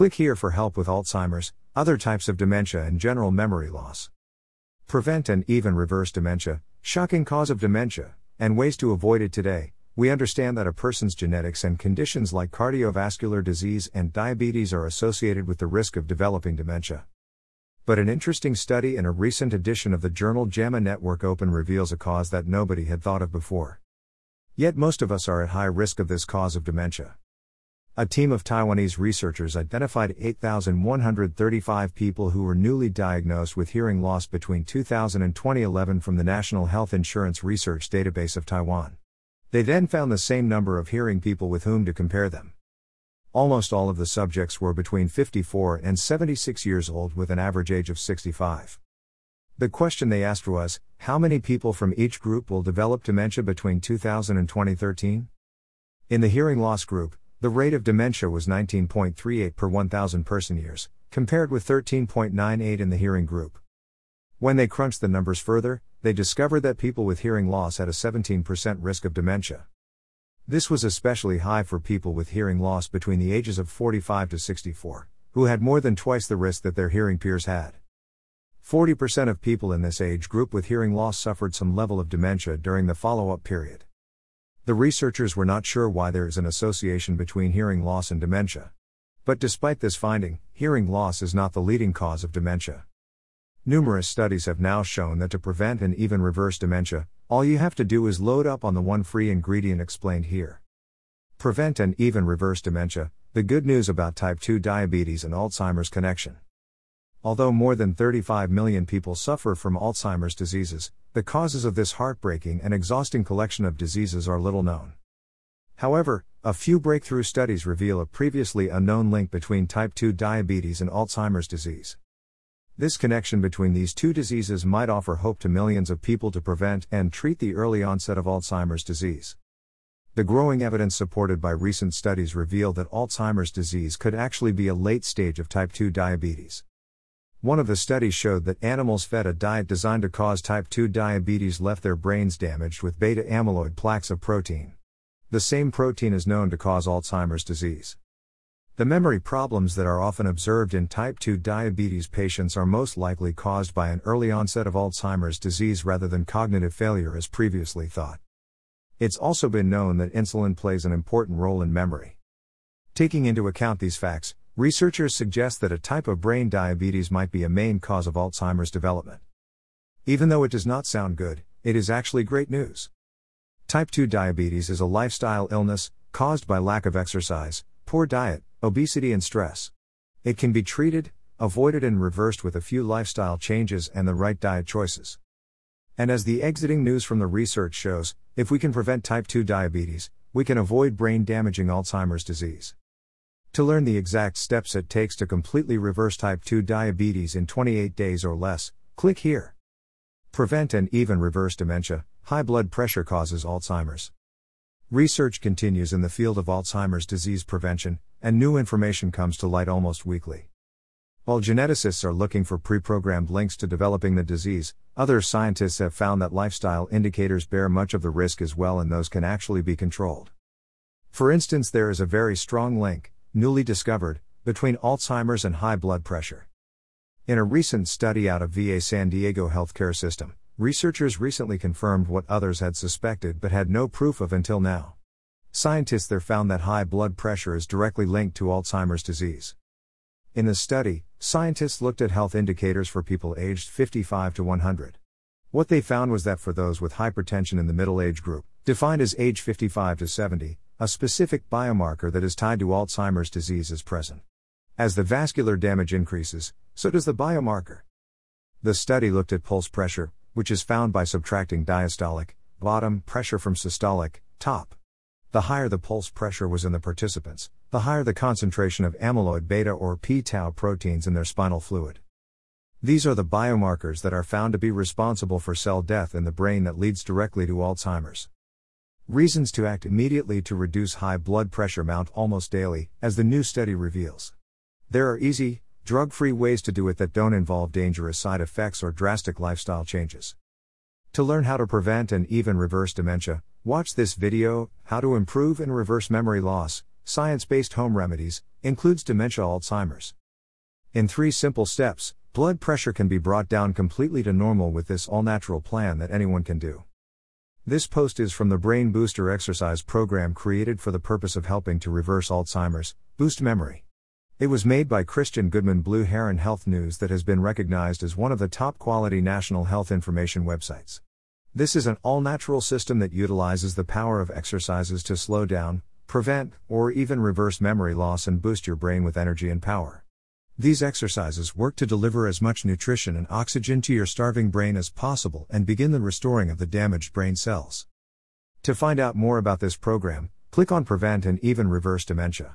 Click here for help with Alzheimer's, other types of dementia and general memory loss. Prevent and even reverse dementia, shocking cause of dementia, and ways to avoid it today. We understand that a person's genetics and conditions like cardiovascular disease and diabetes are associated with the risk of developing dementia. But an interesting study in a recent edition of the journal JAMA Network Open reveals a cause that nobody had thought of before. Yet most of us are at high risk of this cause of dementia. A team of Taiwanese researchers identified 8,135 people who were newly diagnosed with hearing loss between 2000 and 2011 from the National Health Insurance Research Database of Taiwan. They then found the same number of hearing people with whom to compare them. Almost all of the subjects were between 54 and 76 years old with an average age of 65. The question they asked was, how many people from each group will develop dementia between 2000 and 2013? In the hearing loss group, the rate of dementia was 19.38 per 1,000 person years, compared with 13.98 in the hearing group. When they crunched the numbers further, they discovered that people with hearing loss had a 17% risk of dementia. This was especially high for people with hearing loss between the ages of 45 to 64, who had more than twice the risk that their hearing peers had. 40% of people in this age group with hearing loss suffered some level of dementia during the follow-up period. The researchers were not sure why there is an association between hearing loss and dementia. But despite this finding, hearing loss is not the leading cause of dementia. Numerous studies have now shown that to prevent and even reverse dementia, all you have to do is load up on the one free ingredient explained here. Prevent and even reverse dementia, the good news about type 2 diabetes and Alzheimer's connection. Although more than 35 million people suffer from Alzheimer's diseases, the causes of this heartbreaking and exhausting collection of diseases are little known. However, a few breakthrough studies reveal a previously unknown link between type 2 diabetes and Alzheimer's disease. This connection between these two diseases might offer hope to millions of people to prevent and treat the early onset of Alzheimer's disease. The growing evidence supported by recent studies reveal that Alzheimer's disease could actually be a late stage of type 2 diabetes. One of the studies showed that animals fed a diet designed to cause type 2 diabetes left their brains damaged with beta amyloid plaques of protein. The same protein is known to cause Alzheimer's disease. The memory problems that are often observed in type 2 diabetes patients are most likely caused by an early onset of Alzheimer's disease rather than cognitive failure as previously thought. It's also been known that insulin plays an important role in memory. Taking into account these facts, researchers suggest that a type of brain diabetes might be a main cause of Alzheimer's development. Even though it does not sound good, it is actually great news. Type 2 diabetes is a lifestyle illness caused by lack of exercise, poor diet, obesity and stress. It can be treated, avoided and reversed with a few lifestyle changes and the right diet choices. And as the exciting news from the research shows, if we can prevent type 2 diabetes, we can avoid brain-damaging Alzheimer's disease. To learn the exact steps it takes to completely reverse type 2 diabetes in 28 days or less, click here. Prevent and even reverse dementia. High blood pressure causes Alzheimer's. Research continues in the field of Alzheimer's disease prevention, and new information comes to light almost weekly. While geneticists are looking for pre-programmed links to developing the disease, other scientists have found that lifestyle indicators bear much of the risk as well, and those can actually be controlled. For instance, there is a very strong link, newly discovered, between Alzheimer's and high blood pressure. In a recent study out of VA San Diego Healthcare System, researchers recently confirmed what others had suspected but had no proof of until now. Scientists there found that high blood pressure is directly linked to Alzheimer's disease. In the study, scientists looked at health indicators for people aged 55 to 100. What they found was that for those with hypertension in the middle age group, defined as age 55 to 70, a specific biomarker that is tied to Alzheimer's disease is present. As the vascular damage increases, so does the biomarker. The study looked at pulse pressure, which is found by subtracting diastolic, bottom, pressure from systolic, top. The higher the pulse pressure was in the participants, the higher the concentration of amyloid beta or p-tau proteins in their spinal fluid. These are the biomarkers that are found to be responsible for cell death in the brain that leads directly to Alzheimer's. Reasons to act immediately to reduce high blood pressure mount almost daily, as the new study reveals. There are easy, drug-free ways to do it that don't involve dangerous side effects or drastic lifestyle changes. To learn how to prevent and even reverse dementia, watch this video, How to Improve and Reverse Memory Loss, Science-Based Home Remedies, includes dementia, Alzheimer's. In 3 simple steps, blood pressure can be brought down completely to normal with this all-natural plan that anyone can do. This post is from the Brain Booster Exercise Program created for the purpose of helping to reverse Alzheimer's, boost memory. It was made by Christian Goodman, Blue Heron Health News, that has been recognized as one of the top quality national health information websites. This is an all-natural system that utilizes the power of exercises to slow down, prevent, or even reverse memory loss and boost your brain with energy and power. These exercises work to deliver as much nutrition and oxygen to your starving brain as possible and begin the restoring of the damaged brain cells. To find out more about this program, click on Prevent and Even Reverse Dementia.